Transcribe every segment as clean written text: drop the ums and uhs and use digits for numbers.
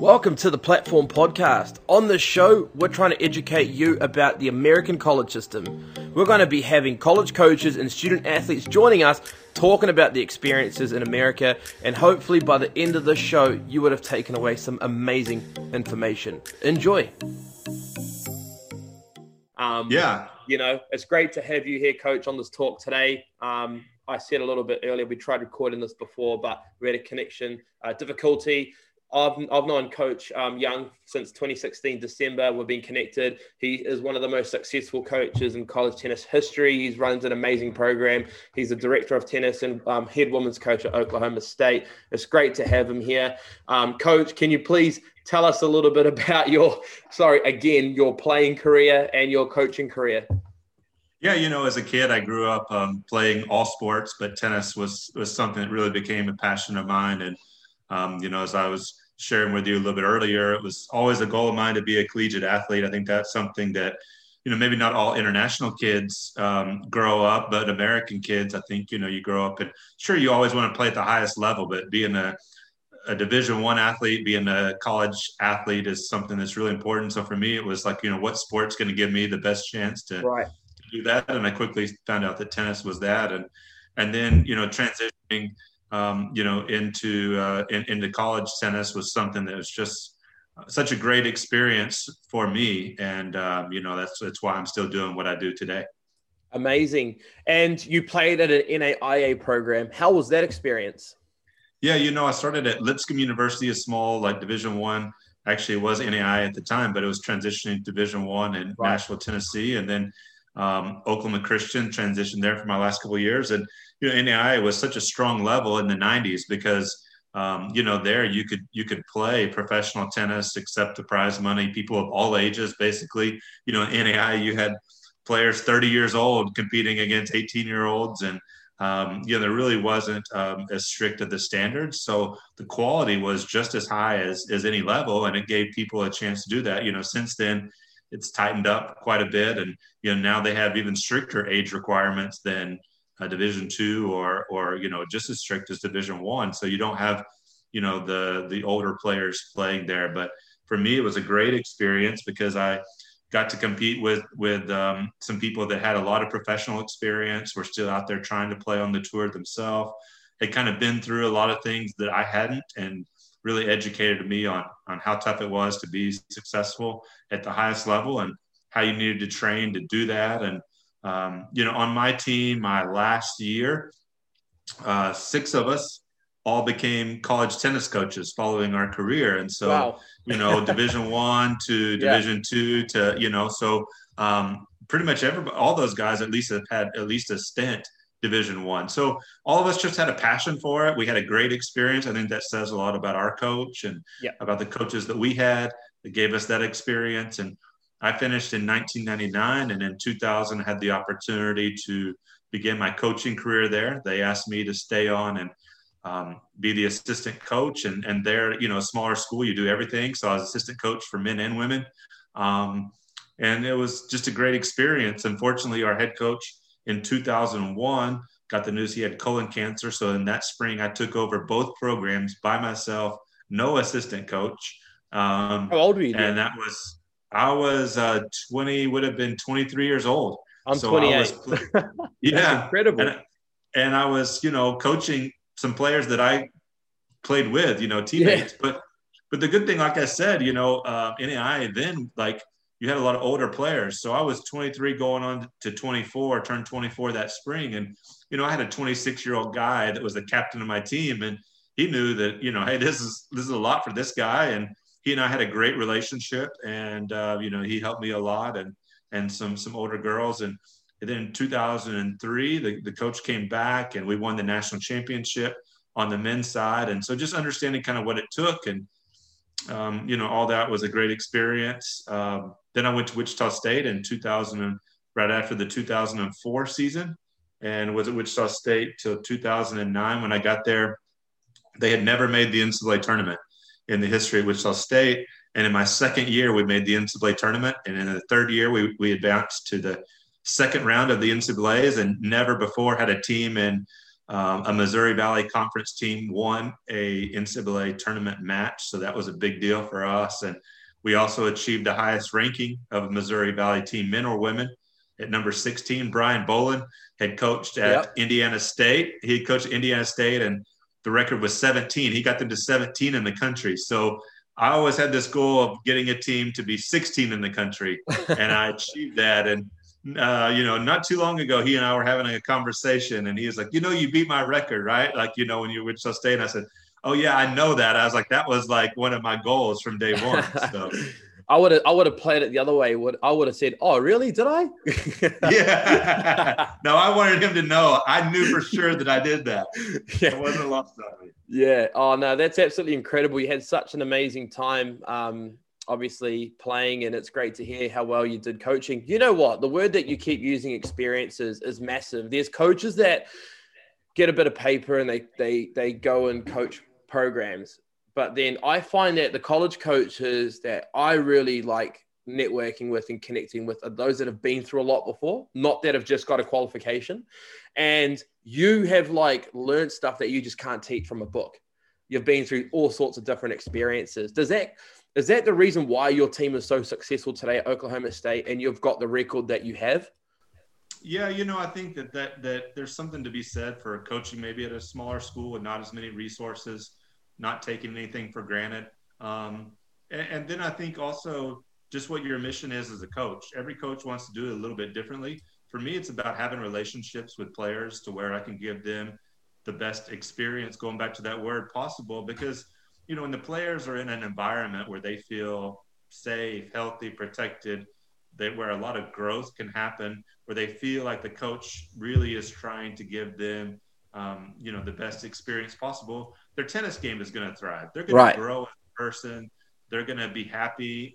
Welcome to the Platform Podcast. On this show, we're trying to educate you about the American college system. We're going to be having college coaches and student athletes joining us, talking about the experiences in America, and hopefully by the end of this show, you would have taken away some amazing information. Enjoy. You know, it's great to have you here, Coach, on this talk today. I said a little bit earlier, we tried recording this before, but we had a connection difficulty. I've known Coach Young since 2016, December. We've been connected. He is one of the most successful coaches in college tennis history. He runs an amazing program. He's the director of tennis and head women's coach at Oklahoma State. It's great to have him here. Coach, can you please tell us a little bit about your playing career and your coaching career? Yeah, you know, as a kid, I grew up playing all sports, but tennis was something that really became a passion of mine. And you know, as I was sharing with you a little bit earlier, it was always a goal of mine to be a collegiate athlete. I think that's something that, you know, maybe not all international kids grow up, but American kids, I think, you know, you grow up and sure, you always want to play at the highest level, but being a Division I athlete, being a college athlete is something that's really important. So for me, it was like, you know, what sport's going to give me the best chance to, to do that. And I quickly found out that tennis was that. And then, you know, transitioning into college tennis was something that was just such a great experience for me. And, you know, that's why I'm still doing what I do today. Amazing. And you played at an NAIA program. How was that experience? Yeah, you know, I started at Lipscomb University, a small, like Division I, actually it was NAIA at the time, but it was transitioning to Division I in Nashville, Tennessee. And then Oklahoma Christian transitioned there for my last couple of years. And, you know, NAIA was such a strong level in the 90s because, you know, there you could play professional tennis, accept the prize money, people of all ages, basically. You know, in NAIA, you had players 30 years old competing against 18-year-olds. And, you know, there really wasn't as strict of the standards. So the quality was just as high as any level, and it gave people a chance to do that. You know, since then, it's tightened up quite a bit. And, you know, now they have even stricter age requirements than Division II or, you know, just as strict as Division I. So you don't have, you know, the older players playing there. But for me, it was a great experience because I got to compete with some people that had a lot of professional experience, were still out there trying to play on the tour themselves, had kind of been through a lot of things that I hadn't, and really educated me on how tough it was to be successful at the highest level and how you needed to train to do that. And, you know, on my team, my last year, 6 of us all became college tennis coaches following our career. And so, you know, Division I to Division II to, you know, so pretty much everybody, all those guys at least have had at least a stint Division I. So all of us just had a passion for it. We had a great experience. I think that says a lot about our coach and about the coaches that we had that gave us that experience. And I finished in 1999, and in 2000 I had the opportunity to begin my coaching career there. They asked me to stay on and be the assistant coach, and there, you know, a smaller school, you do everything. So I was assistant coach for men and women. And it was just a great experience. Unfortunately, our head coach in 2001, got the news he had colon cancer. So in that spring, I took over both programs by myself, no assistant coach. How old were you? And that was, I was 23 years old. I'm so 28. That's incredible. And I was, you know, coaching some players that I played with, you know, teammates. Yeah. But the good thing, like I said, you know, NAIA then, like, you had a lot of older players. So I was 23 going on to 24, turned 24 that spring. And, you know, I had a 26-year-old guy that was the captain of my team. And he knew that, you know, hey, this is a lot for this guy. And he and I had a great relationship. And, you know, he helped me a lot and some older girls. And then in 2003, the coach came back and we won the national championship on the men's side. And so just understanding kind of what it took and, you know, all that was a great experience. Then I went to Wichita State in 2000, right after the 2004 season, and was at Wichita State till 2009. When I got there, they had never made the NCAA tournament in the history of Wichita State. And in my second year, we made the NCAA tournament. And in the third year, we advanced to the second round of the NCAAs, and never before had a team in A Missouri Valley Conference team won a NCAA tournament match, so that was a big deal for us. And we also achieved the highest ranking of Missouri Valley team, men or women, at number 16. Brian Boland had coached at Indiana State. He coached Indiana State, and the record was 17. He got them to 17 in the country. So I always had this goal of getting a team to be 16 in the country, and I achieved that. And you know, not too long ago, he and I were having a conversation, and he was like, you know, you beat my record, right? Like, you know, when you were Wichita State. And I said, oh yeah, I know that. I was like, that was like one of my goals from day one. So I would have played it the other way. I would have said, oh really? Did I? Yeah. No, I wanted him to know. I knew for sure that I did that. Yeah. It wasn't lost on me. Yeah. Oh no, that's absolutely incredible. You had such an amazing time. Obviously playing, and it's great to hear how well you did coaching. You know what? The word that you keep using, experiences, is massive. There's coaches that get a bit of paper and they go and coach programs. But then I find that the college coaches that I really like networking with and connecting with are those that have been through a lot before, not that have just got a qualification. And you have like learned stuff that you just can't teach from a book. You've been through all sorts of different experiences. Is that the reason why your team is so successful today at Oklahoma State and you've got the record that you have? Yeah, you know, I think that there's something to be said for coaching maybe at a smaller school with not as many resources, not taking anything for granted. And then I think also just what your mission is as a coach. Every coach wants to do it a little bit differently. For me, it's about having relationships with players to where I can give them the best experience, going back to that word, possible, because – you know, when the players are in an environment where they feel safe, healthy, protected, where a lot of growth can happen, where they feel like the coach really is trying to give them, you know, the best experience possible, their tennis game is going to thrive. They're going to grow as a person. They're going to be happy,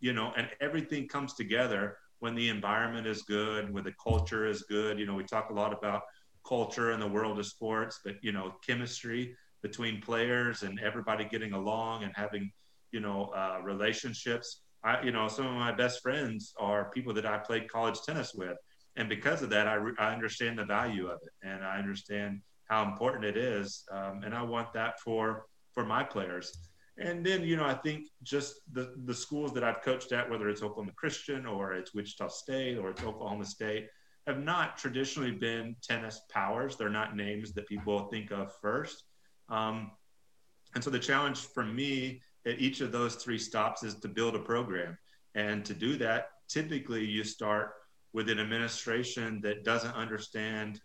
you know, and everything comes together when the environment is good, when the culture is good. You know, we talk a lot about culture in the world of sports, but, you know, chemistry between players and everybody getting along and having, you know, relationships. You know, some of my best friends are people that I played college tennis with. And because of that, I understand the value of it, and I understand how important it is. And I want that for my players. And then, you know, I think just the schools that I've coached at, whether it's Oklahoma Christian or it's Wichita State or it's Oklahoma State, have not traditionally been tennis powers. They're not names that people think of first. And so the challenge for me at each of those three stops is to build a program. And to do that, typically you start with an administration that doesn't understand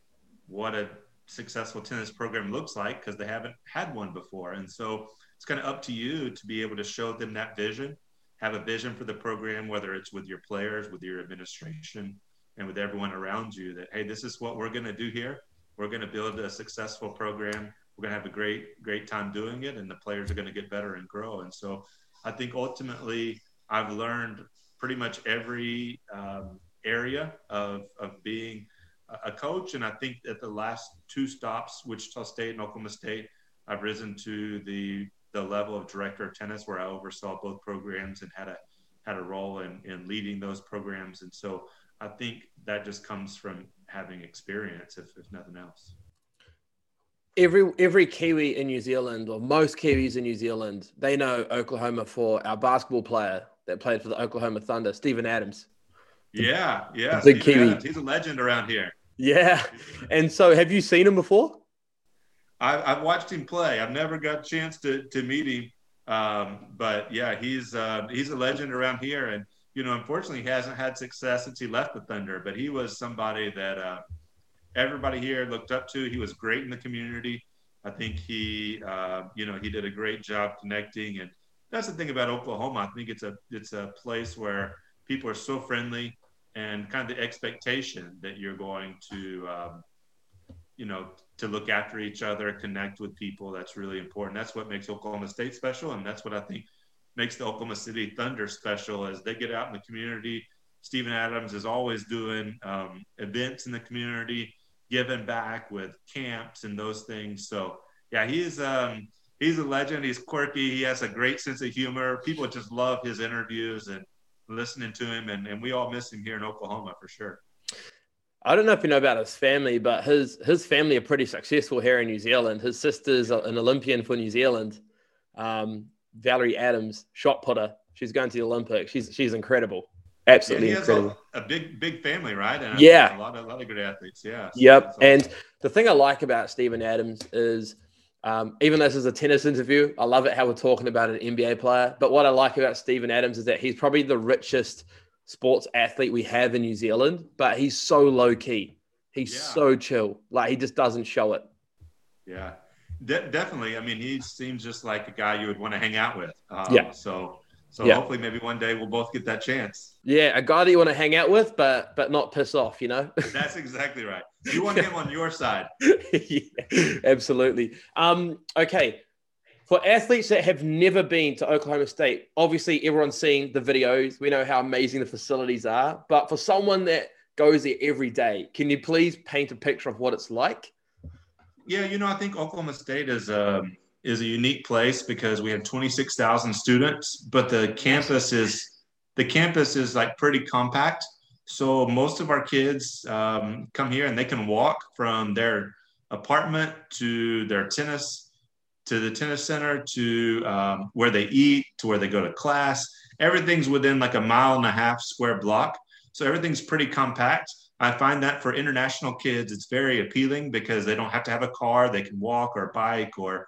what a successful tennis program looks like because they haven't had one before. And so it's kind of up to you to be able to show them that vision, have a vision for the program, whether it's with your players, with your administration, and with everyone around you that, hey, this is what we're going to do here. We're going to build a successful program. We're going to have a great time doing it, and the players are going to get better and grow. And so I think ultimately I've learned pretty much every area of being a coach. And I think at the last two stops, Wichita State and Oklahoma State, I've risen to the level of director of tennis where I oversaw both programs and had a role in leading those programs. And so I think that just comes from having experience, if nothing else. Every Kiwi in New Zealand, or most Kiwis in New Zealand, they know Oklahoma for our basketball player that played for the Oklahoma Thunder, Steven Adams. Yeah. Big Kiwi. Adams. He's a legend around here. Yeah. And so have you seen him before? I've watched him play. I've never got a chance to meet him. But yeah, he's a legend around here. And, you know, unfortunately he hasn't had success since he left the Thunder, but he was somebody that, everybody here looked up to. He was great in the community. I think he did a great job connecting. And that's the thing about Oklahoma. I think it's a place where people are so friendly, and kind of the expectation that you're going to, you know, to look after each other, connect with people. That's really important. That's what makes Oklahoma State special. And that's what I think makes the Oklahoma City Thunder special, as they get out in the community. Steven Adams is always doing events in the community, giving back with camps and those things. So yeah, he's a legend. He's quirky. He has a great sense of humor. People just love his interviews and listening to him, and we all miss him here in Oklahoma for sure. I don't know if you know about his family, but his family are pretty successful here in New Zealand. His sister's an Olympian for New Zealand, Valerie Adams, shot putter. She's going to the Olympics. She's incredible. Absolutely incredible. A big family, right? And yeah. A lot of good athletes, yeah. Yep, awesome. And the thing I like about Steven Adams is, even though this is a tennis interview, I love it how we're talking about an NBA player, but what I like about Steven Adams is that he's probably the richest sports athlete we have in New Zealand, but he's so low-key. He's so chill. Like, he just doesn't show it. Yeah, definitely. I mean, he seems just like a guy you would want to hang out with. So hopefully maybe one day we'll both get that chance. Yeah, a guy that you want to hang out with, but not piss off, you know? That's exactly right. You want him on your side. Yeah, absolutely. Okay, for athletes that have never been to Oklahoma State, obviously everyone's seen the videos. We know how amazing the facilities are. But for someone that goes there every day, can you please paint a picture of what it's like? Yeah, I think Oklahoma State is a unique place because we have 26,000 students, but the campus is like pretty compact. So most of our kids come here and they can walk from their apartment to their tennis, to the tennis center, to where they eat, to where they go to class. Everything's within like a 1.5 mile square block. So everything's pretty compact. I find that for international kids, it's very appealing because they don't have to have a car. They can walk or bike or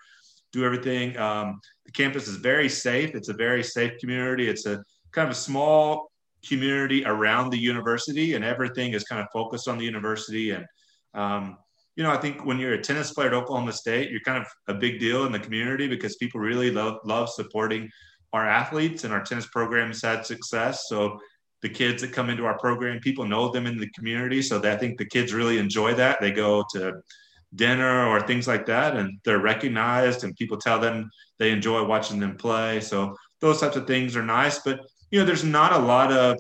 do everything. The campus is very safe. It's a very safe community. It's a kind of a small community around the university, and everything is kind of focused on the university. And, I think when you're a tennis player at Oklahoma State, you're kind of a big deal in the community because people really love supporting our athletes, and our tennis program has had success. So the kids that come into our program, people know them in the community. So I think the kids really enjoy that. They go to dinner or things like that, and they're recognized, and people tell them they enjoy watching them play. So those types of things are nice, but there's not a lot of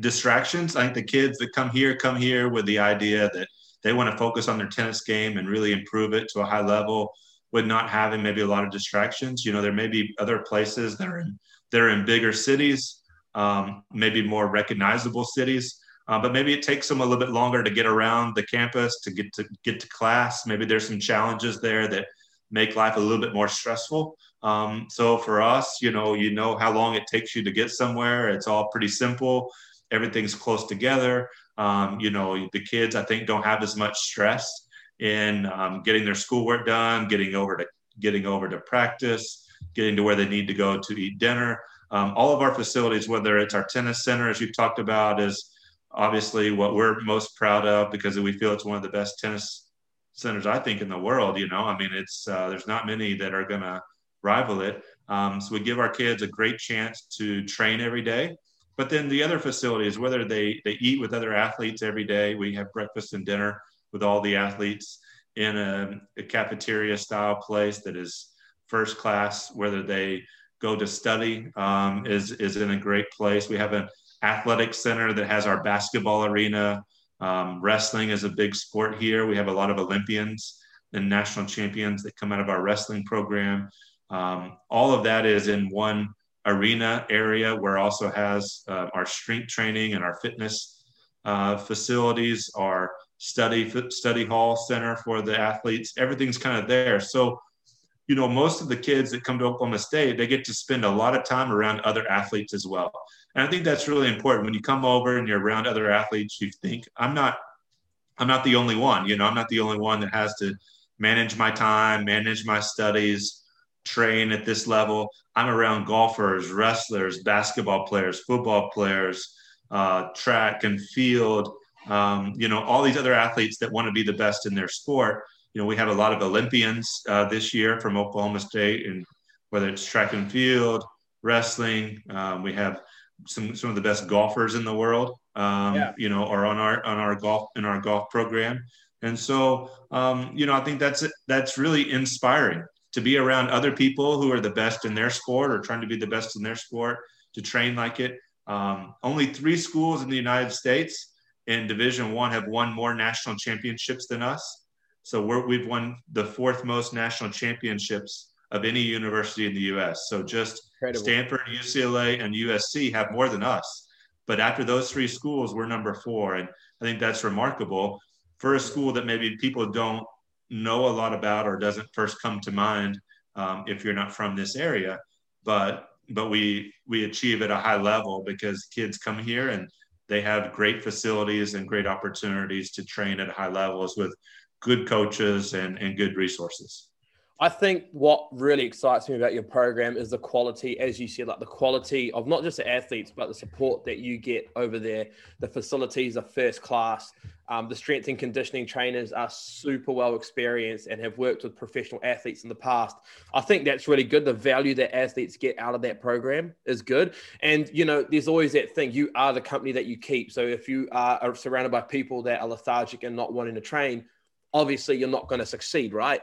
distractions. I think the kids that come here with the idea that they want to focus on their tennis game and really improve it to a high level with not having maybe a lot of distractions. There may be other places that are in bigger cities, maybe more recognizable cities. But maybe it takes them a little bit longer to get around the campus, to get to class. Maybe there's some challenges there that make life a little bit more stressful. So for us, you know how long it takes you to get somewhere. It's all pretty simple. Everything's close together. The kids, I think, don't have as much stress in getting their schoolwork done, getting over to practice, getting to where they need to go to eat dinner. All of our facilities, whether it's our tennis center, as you've talked about, is obviously what we're most proud of because we feel it's one of the best tennis centers, I think, in the world. It's there's not many that are going to rival it. So we give our kids a great chance to train every day. But then the other facilities, whether they eat with other athletes every day, we have breakfast and dinner with all the athletes in a cafeteria style place that is first class. Whether they go to study is in a great place. We have an athletic center that has our basketball arena. Wrestling is a big sport here. We have a lot of Olympians and national champions that come out of our wrestling program. All of that is in one arena area where also has our strength training and our fitness facilities, our study hall center for the athletes. Everything's kind of there. So, most of the kids that come to Oklahoma State, they get to spend a lot of time around other athletes as well. And I think that's really important. When you come over and you're around other athletes, you think, I'm not the only one. I'm not the only one that has to manage my time, manage my studies, train at this level. I'm around golfers, wrestlers, basketball players, football players, track and field, all these other athletes that want to be the best in their sport. We have a lot of Olympians this year from Oklahoma State, and whether it's track and field, wrestling, we have some of the best golfers in the world, are in our golf program. And so, I think that's really inspiring to be around other people who are the best in their sport or trying to be the best in their sport, to train like it. Only 3 schools in the United States in Division I have won more national championships than us. So we've won the 4th most national championships of any university in the U.S. So just incredible. Stanford, UCLA, and USC have more than us. But after those 3 schools, we're number 4. And I think that's remarkable for a school that maybe people don't know a lot about or doesn't first come to mind if you're not from this area. But we achieve at a high level because kids come here and they have great facilities and great opportunities to train at high levels with good coaches and good resources. I think what really excites me about your program is the quality, as you said, like the quality of not just the athletes, but the support that you get over there. The facilities are first class. The strength and conditioning trainers are super well experienced and have worked with professional athletes in the past. I think that's really good. The value that athletes get out of that program is good. And, you know, there's always that thing, you are the company that you keep. So if you are surrounded by people that are lethargic and not wanting to train, obviously you're not going to succeed, right?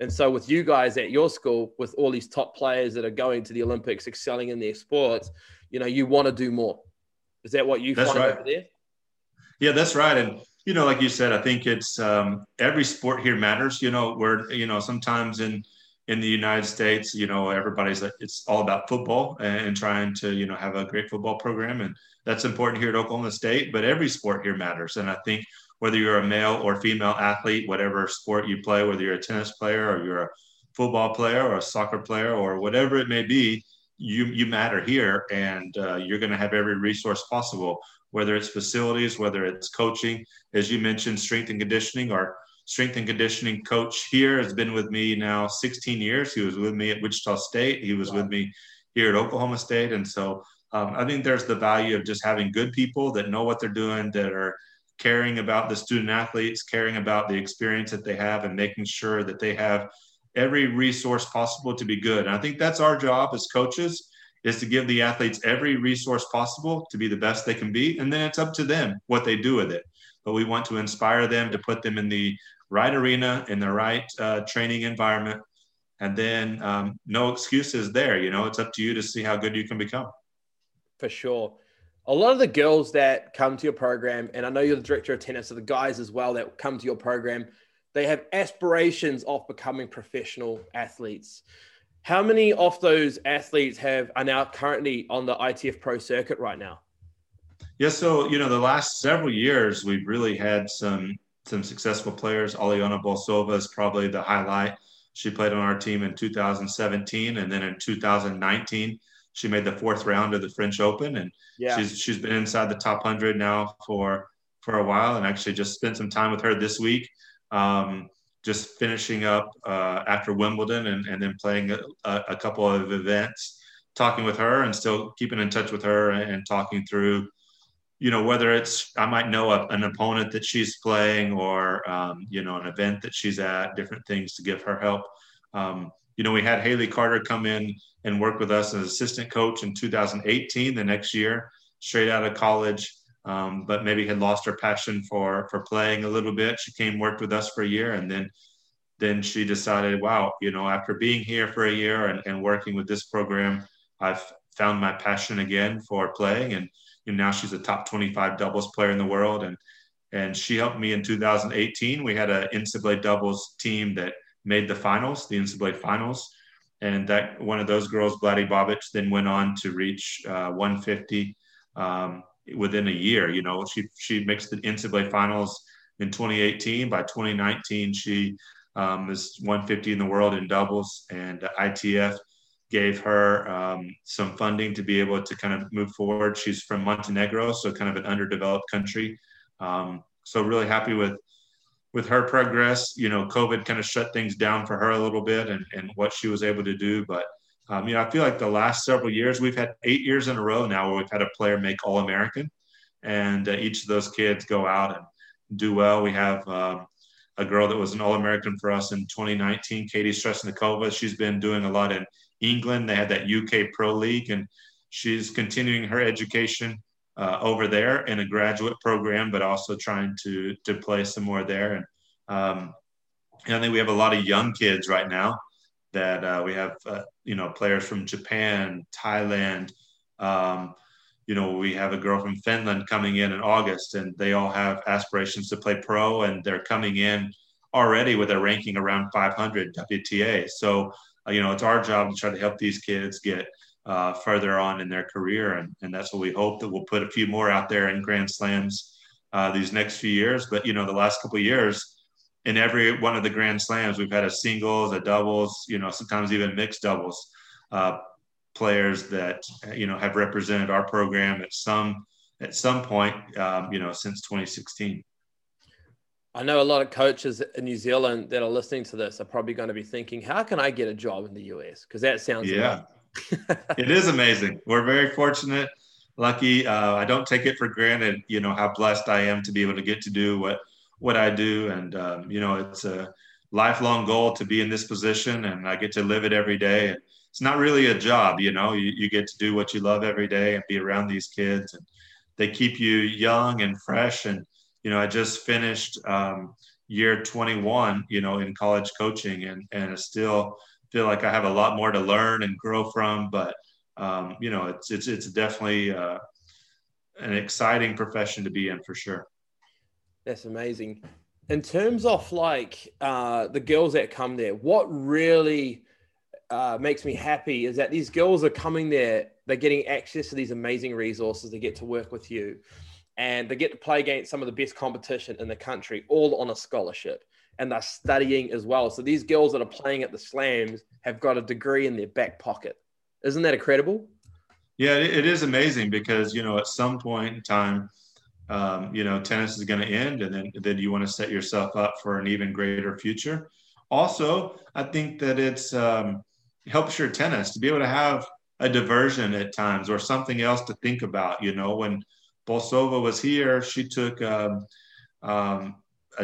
And so with you guys at your school, with all these top players that are going to the Olympics, excelling in their sports, you know, you want to do more. Is that what you find over there? Yeah, that's right. And, you know, like you said, I think it's every sport here matters. You know, we're, you know, sometimes in the United States, you know, everybody's like, it's all about football and trying to, you know, have a great football program. And that's important here at Oklahoma State, but every sport here matters. And I think whether you're a male or female athlete, whatever sport you play, whether you're a tennis player or you're a football player or a soccer player or whatever it may be, you matter here. And you're going to have every resource possible, whether it's facilities, whether it's coaching, as you mentioned, strength and conditioning. Our strength and conditioning coach here has been with me now 16 years. He was with me at Wichita State. He was with me here at Oklahoma State. And so I think there's the value of just having good people that know what they're doing, that are caring about the student athletes, caring about the experience that they have, and making sure that they have every resource possible to be good. And I think that's our job as coaches, is to give the athletes every resource possible to be the best they can be. And then it's up to them what they do with it. But we want to inspire them to put them in the right arena, in the right training environment. And then no excuses there. You know, it's up to you to see how good you can become. For sure. A lot of the girls that come to your program, and I know you're the director of tennis, so the guys as well that come to your program, they have aspirations of becoming professional athletes. How many of those athletes are now currently on the ITF Pro circuit right now? Yes, so, you know, the last several years, we've really had some successful players. Aliona Bolsova is probably the highlight. She played on our team in 2017, and then in 2019, she made the fourth round of the French Open, and she's been inside the top 100 now for a while, and actually just spent some time with her this week, just finishing up after Wimbledon and then playing a couple of events, talking with her and still keeping in touch with her and talking through, you know, whether it's, I might know an opponent that she's playing or, you know, an event that she's at, different things to give her help. You know, we had Haley Carter come in and work with us as assistant coach in 2018, the next year, straight out of college, but maybe had lost her passion for playing a little bit. She came, worked with us for a year, and then she decided, wow, you know, after being here for a year and working with this program, I've found my passion again for playing. And you know, now she's a top 25 doubles player in the world. And she helped me in 2018. We had an NCAA doubles team that made the finals, the NCAA finals. And that one of those girls, Blatty Babich, then went on to reach 150 within a year. You know, she makes the NCAA finals in 2018. By 2019, she is 150 in the world in doubles. And ITF gave her some funding to be able to kind of move forward. She's from Montenegro, so kind of an underdeveloped country. So really happy with her progress. You know, COVID kind of shut things down for her a little bit and what she was able to do. But, you know, I feel like the last several years, we've had 8 years in a row now where we've had a player make All-American, and each of those kids go out and do well. We have a girl that was an All-American for us in 2019, Katie Strasnikova. She's been doing a lot in England. They had that UK Pro League, and she's continuing her education over there in a graduate program, but also trying to play some more there. And I think we have a lot of young kids right now that we have, you know, players from Japan, Thailand. You know, we have a girl from Finland coming in August, and they all have aspirations to play pro, and they're coming in already with a ranking around 500 WTA. So, you know, it's our job to try to help these kids get further on in their career. And that's what we hope, that we'll put a few more out there in Grand Slams these next few years, but, you know, the last couple of years in every one of the Grand Slams, we've had a singles, a doubles, you know, sometimes even mixed doubles, players that, you know, have represented our program at some point, you know, since 2016. I know a lot of coaches in New Zealand that are listening to this are probably going to be thinking, how can I get a job in the US? Because that sounds amazing. It is amazing. We're very fortunate, lucky. I don't take it for granted, you know, how blessed I am to be able to get to do what I do. And, you know, it's a lifelong goal to be in this position, and I get to live it every day. And it's not really a job, you know, you get to do what you love every day and be around these kids, and they keep you young and fresh. And, you know, I just finished year 21, you know, in college coaching, and I still feel like I have a lot more to learn and grow from. But, you know, it's definitely an exciting profession to be in, for sure. That's amazing. In terms of like the girls that come there, what really makes me happy is that these girls are coming there, they're getting access to these amazing resources, they get to work with you, and they get to play against some of the best competition in the country, all on a scholarship, and they're studying as well. So these girls that are playing at the slams have got a degree in their back pocket. Isn't that incredible? Yeah, it is amazing because, you know, at some point in time, you know, tennis is going to end, and then you want to set yourself up for an even greater future. Also, I think that it's helps your tennis to be able to have a diversion at times or something else to think about. You know, when Bolsova was here, she took a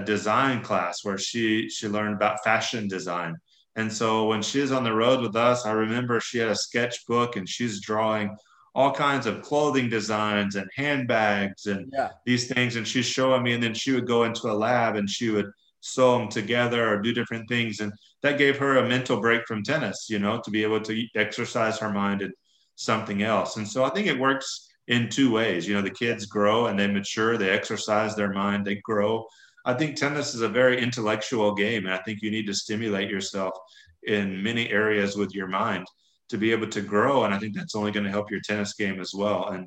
design class where she learned about fashion design. And so when she's on the road with us, I remember she had a sketchbook and she's drawing all kinds of clothing designs and handbags and these things. And she's showing me, and then she would go into a lab and she would sew them together or do different things. And that gave her a mental break from tennis, you know, to be able to exercise her mind in something else. And so I think it works in two ways. You know, the kids grow and they mature, they exercise their mind, they grow. I think tennis is a very intellectual game, and I think you need to stimulate yourself in many areas with your mind to be able to grow. And I think that's only going to help your tennis game as well. And,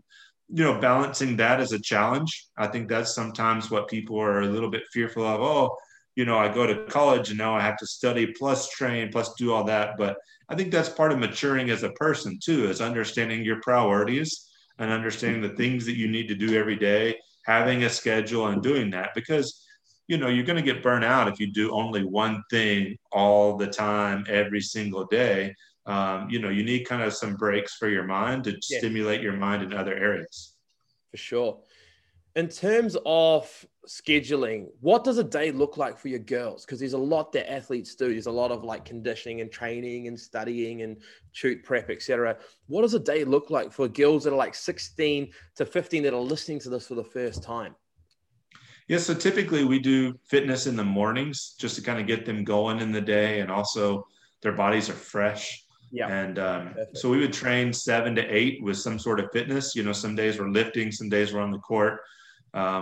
you know, balancing that is a challenge. I think that's sometimes what people are a little bit fearful of. Oh, you know, I go to college and now I have to study plus train plus do all that. But I think that's part of maturing as a person too, is understanding your priorities and understanding the things that you need to do every day, having a schedule and doing that, because, you know, you're going to get burnt out if you do only one thing all the time, every single day. You know, you need kind of some breaks for your mind to stimulate your mind in other areas. For sure. In terms of scheduling, what does a day look like for your girls? Because there's a lot that athletes do. There's a lot of like conditioning and training and studying and shoot prep, etc. What does a day look like for girls that are like 16 to 15 that are listening to this for the first time? Yeah, so typically we do fitness in the mornings just to kind of get them going in the day, and also their bodies are fresh. Yeah. And so we would train 7 to 8 with some sort of fitness. You know, some days we're lifting, some days we're on the court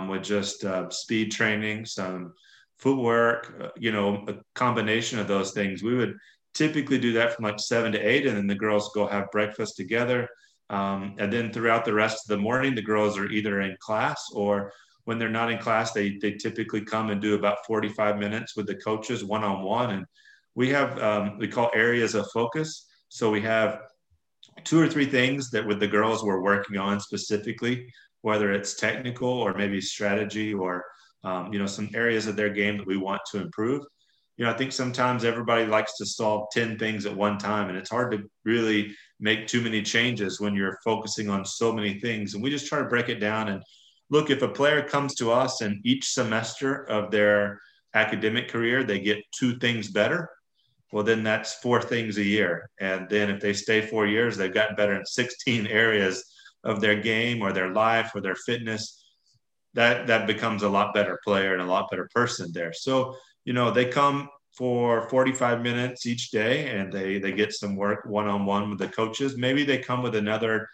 with just speed training, some footwork, you know, a combination of those things. We would typically do that from like 7 to 8, and then the girls go have breakfast together. And then throughout the rest of the morning, the girls are either in class, or when they're not in class, they typically come and do about 45 minutes with the coaches one-on-one. And we have, we call areas of focus. So we have 2 or 3 things that with the girls we're working on specifically, whether it's technical or maybe strategy or, you know, some areas of their game that we want to improve. You know, I think sometimes everybody likes to solve 10 things at one time, and it's hard to really make too many changes when you're focusing on so many things. And we just try to break it down and look, if a player comes to us and each semester of their academic career, they get 2 things better, well, then that's 4 things a year. And then if they stay 4 years, they've gotten better in 16 areas of their game or their life or their fitness. That becomes a lot better player and a lot better person there. So, you know, they come for 45 minutes each day, and they get some work one-on-one with the coaches. Maybe they come with another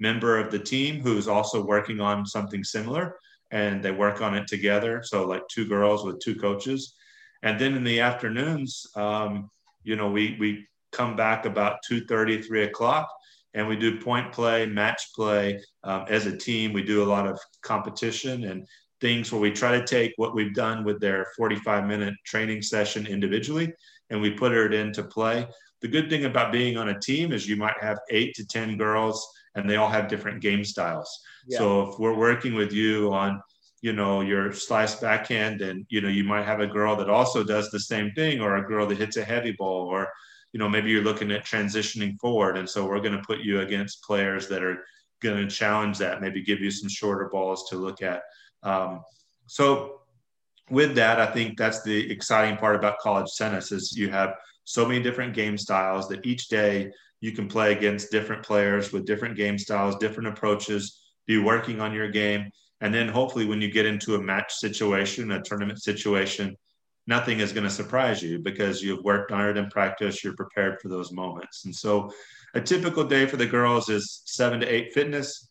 member of the team who's also working on something similar, and they work on it together. So like 2 girls with 2 coaches. And then in the afternoons, you know, we come back about 2:30, 3 o'clock, and we do point play, match play as a team. We do a lot of competition and things where we try to take what we've done with their 45-minute training session individually, and we put it into play. The good thing about being on a team is you might have 8 to 10 girls, and they all have different game styles. Yeah. So if we're working with you on, you know, your slice backhand, and, you know, you might have a girl that also does the same thing, or a girl that hits a heavy ball, or, you know, maybe you're looking at transitioning forward. And so we're going to put you against players that are going to challenge that, maybe give you some shorter balls to look at. So with that, I think that's the exciting part about college tennis, is you have so many different game styles that each day you can play against different players with different game styles, different approaches, be working on your game. And then hopefully when you get into a match situation, a tournament situation, nothing is going to surprise you because you've worked on it in practice. You're prepared for those moments. And so a typical day for the girls is 7 to 8 fitness,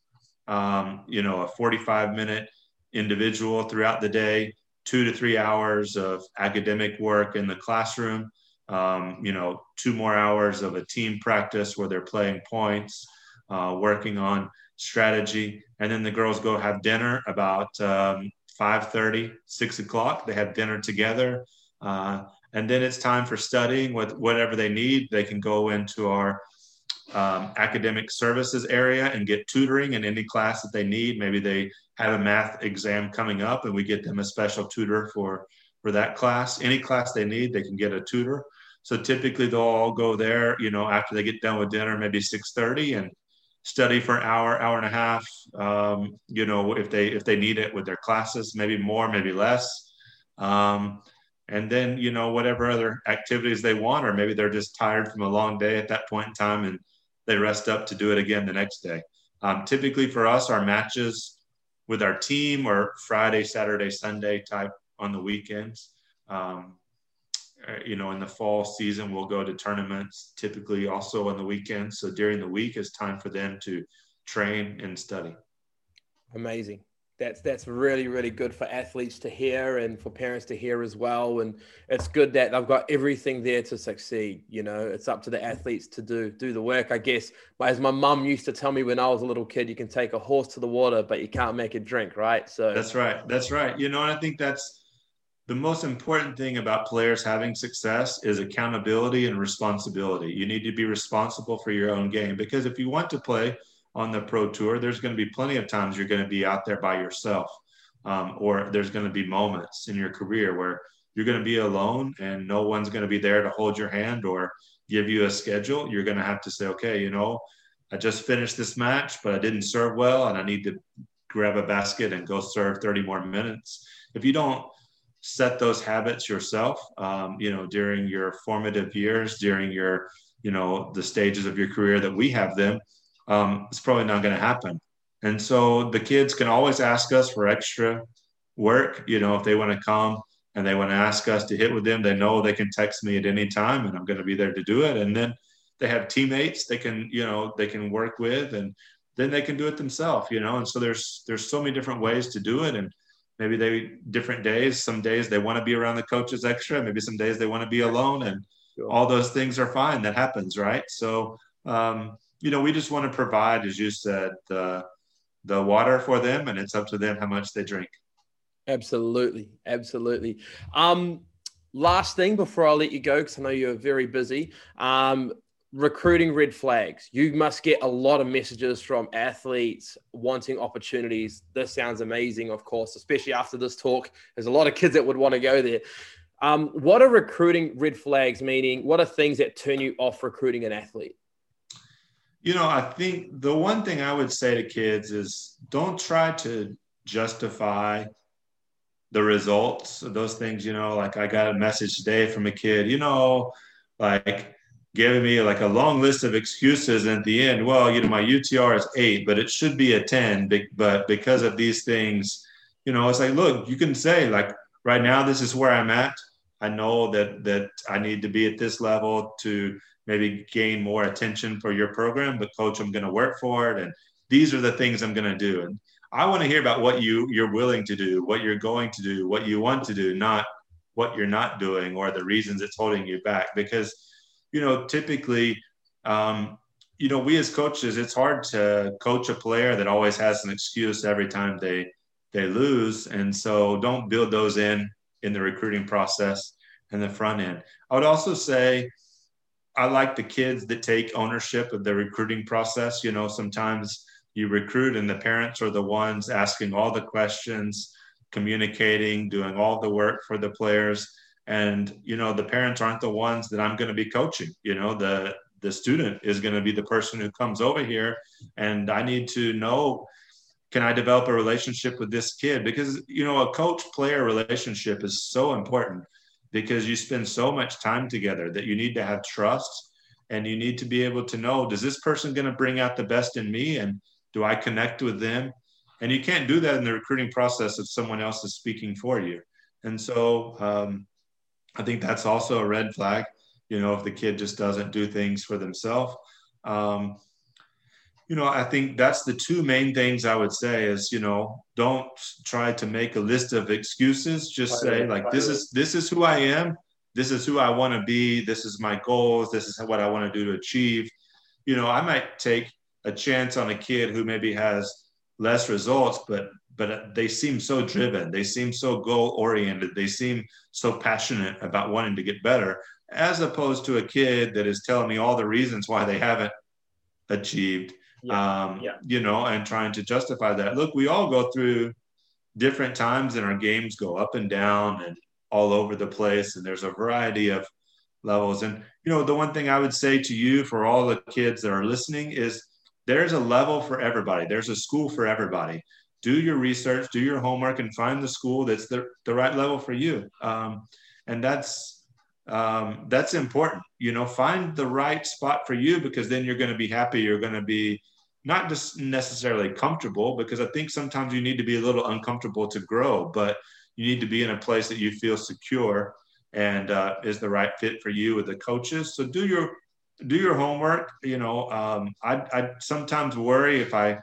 you know, a 45-minute individual throughout the day, 2 to 3 hours of academic work in the classroom, you know, 2 more hours of a team practice where they're playing points, working on strategy. And then the girls go have dinner about 5:30, 6 o'clock. They have dinner together. And then it's time for studying with whatever they need. They can go into our academic services area and get tutoring in any class that they need. Maybe they have a math exam coming up and we get them a special tutor for that class. Any class they need, they can get a tutor. So typically they'll all go there, you know, after they get done with dinner, maybe 6:30, and study for an hour, hour and a half, you know, if they need it with their classes, maybe more, maybe less. And then, you know, whatever other activities they want, or maybe they're just tired from a long day at that point in time and they rest up to do it again the next day. Typically for us, our matches with our team are Friday, Saturday, Sunday type on the weekends. You know, in the fall season, we'll go to tournaments, typically also on the weekends. So during the week is time for them to train and study. Amazing. That's really, really good for athletes to hear and for parents to hear as well. And it's good that they've got everything there to succeed. You know, it's up to the athletes to do the work, I guess. But as my mum used to tell me when I was a little kid, you can take a horse to the water, but you can't make it drink, right? So That's right. You know, and I think that's the most important thing about players having success is accountability and responsibility. You need to be responsible for your own game, because if you want to play on the pro tour, there's going to be plenty of times you're going to be out there by yourself, or there's going to be moments in your career where you're going to be alone and no one's going to be there to hold your hand or give you a schedule. You're going to have to say, okay, you know, I just finished this match, but I didn't serve well, and I need to grab a basket and go serve 30 more minutes. If you don't set those habits yourself, you know, during your formative years, during your, you know, the stages of your career that we have them, it's probably not going to happen. And so the kids can always ask us for extra work. You know, if they want to come and they want to ask us to hit with them, they know they can text me at any time and I'm going to be there to do it. And then they have teammates they can, you know, they can work with, and then they can do it themselves, you know. And so there's so many different ways to do it. And maybe different days, some days they want to be around the coaches extra, maybe some days they want to be alone, and all those things are fine. That happens, right? So, you know, we just want to provide, as you said, the water for them, and it's up to them how much they drink. Absolutely. Last thing before I let you go, because I know you're very busy, recruiting red flags. You must get a lot of messages from athletes wanting opportunities. This sounds amazing, of course, especially after this talk. There's a lot of kids that would want to go there. What are recruiting red flags, meaning what are things that turn you off recruiting an athlete? You know, I think the one thing I would say to kids is don't try to justify the results of those things. You know, like I got a message today from a kid, you know, like giving me like a long list of excuses, and at the end, well, you know, my UTR is 8, but it should be a 10. But because of these things, you know, it's like, look, you can say like right now, this is where I'm at. I know that I need to be at this level to maybe gain more attention for your program, but coach, I'm going to work for it. And these are the things I'm going to do. And I want to hear about what you're willing to do, what you're going to do, what you want to do, not what you're not doing or the reasons it's holding you back. Because, you know, typically, you know, we as coaches, it's hard to coach a player that always has an excuse every time they they lose. And so don't build those in the recruiting process and the front end. I would also say I like the kids that take ownership of the recruiting process. You know, sometimes you recruit and the parents are the ones asking all the questions, communicating, doing all the work for the players. And, you know, the parents aren't the ones that I'm going to be coaching. You know, the student is going to be the person who comes over here, and I need to know, can I develop a relationship with this kid? Because, you know, a coach-player relationship is so important because you spend so much time together that you need to have trust, and you need to be able to know, does this person going to bring out the best in me, and do I connect with them? And you can't do that in the recruiting process if someone else is speaking for you. And so I think that's also a red flag, you know, if the kid just doesn't do things for themselves. You know, I think that's the two main things I would say is, you know, don't try to make a list of excuses. Just say, like, this is who I am. This is who I want to be. This is my goals. This is what I want to do to achieve. You know, I might take a chance on a kid who maybe has less results, but they seem so driven. They seem so goal-oriented. They seem so passionate about wanting to get better, as opposed to a kid that is telling me all the reasons why they haven't achieved, you know, and trying to justify that. Look, we all go through different times and our games go up and down and all over the place. And there's a variety of levels. And, you know, the one thing I would say to you for all the kids that are listening is there's a level for everybody. There's a school for everybody. Do your research, do your homework, and find the school that's the right level for you. And that's important, you know, find the right spot for you, because then you're going to be happy. You're going to be not just necessarily comfortable, because I think sometimes you need to be a little uncomfortable to grow, but you need to be in a place that you feel secure and is the right fit for you with the coaches. So do your homework. You know, I sometimes worry if I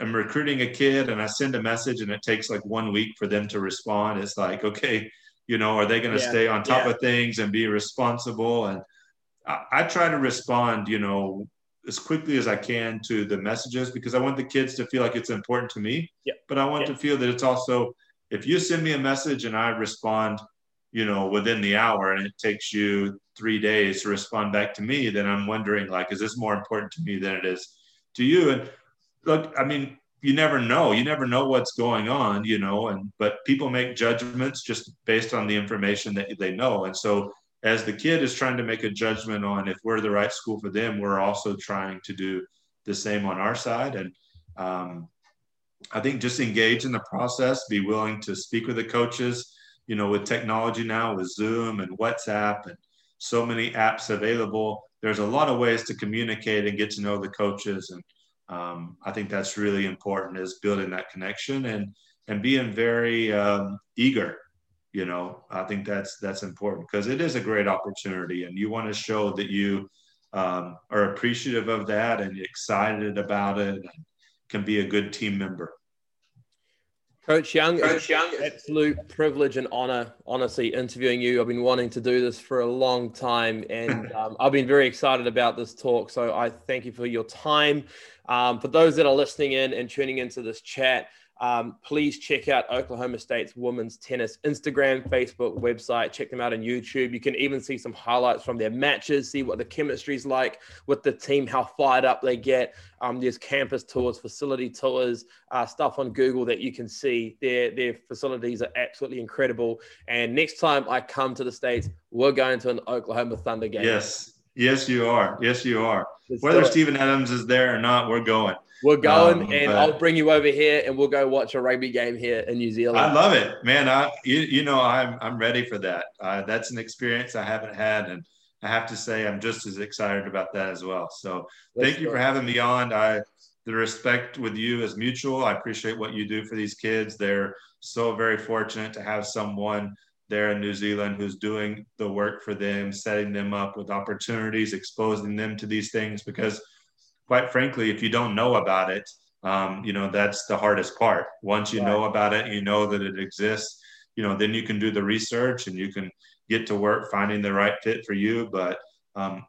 am recruiting a kid and I send a message and it takes like 1 week for them to respond. It's like, okay, you know, are they going to stay on top of things and be responsible? And I try to respond, you know, as quickly as I can to the messages, because I want the kids to feel like it's important to me, but I want to feel that it's also, if you send me a message and I respond, you know, within the hour and it takes you 3 days to respond back to me, then I'm wondering, like, is this more important to me than it is to you? And look, I mean, you never know what's going on, you know, but people make judgments just based on the information that they know. And so as the kid is trying to make a judgment on if we're the right school for them, we're also trying to do the same on our side. And I think just engage in the process, be willing to speak with the coaches, you know, with technology now, with Zoom and WhatsApp and so many apps available, there's a lot of ways to communicate and get to know the coaches. And I think that's really important, is building that connection and being very eager. You know, I think that's important, because it is a great opportunity, and you want to show that you are appreciative of that and excited about it and can be a good team member. Coach Young, absolute privilege and honor, honestly, interviewing you. I've been wanting to do this for a long time, and I've been very excited about this talk. So I thank you for your time. For those that are listening in and tuning into this chat, please check out Oklahoma State's women's tennis Instagram, Facebook, website. Check them out on YouTube. You can even see some highlights from their matches, see what the chemistry's like with the team, how fired up they get. There's campus tours, facility tours, stuff on Google that you can see. Their facilities are absolutely incredible. And next time I come to the States, we're going to an Oklahoma Thunder game. Yes, you are. Whether Steven Adams is there or not, we're going. We're going, and I'll bring you over here, and we'll go watch a rugby game here in New Zealand. I love it, man. I'm ready for that. That's an experience I haven't had, and I have to say I'm just as excited about that as well. So thank you for having me on. The respect with you is mutual. I appreciate what you do for these kids. They're so very fortunate to have someone there in New Zealand who's doing the work for them, setting them up with opportunities, exposing them to these things, because quite frankly, if you don't know about it, you know, that's the hardest part. Once you know about it, you know that it exists, you know, then you can do the research and you can get to work finding the right fit for you. But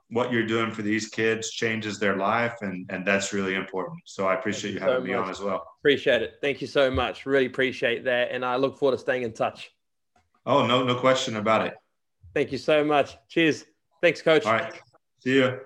what you're doing for these kids changes their life, and that's really important. So I appreciate you having me on as well. Appreciate it. Thank you so much. Really appreciate that. And I look forward to staying in touch. Oh, no question about it. Thank you so much. Cheers. Thanks, Coach. All right. See you.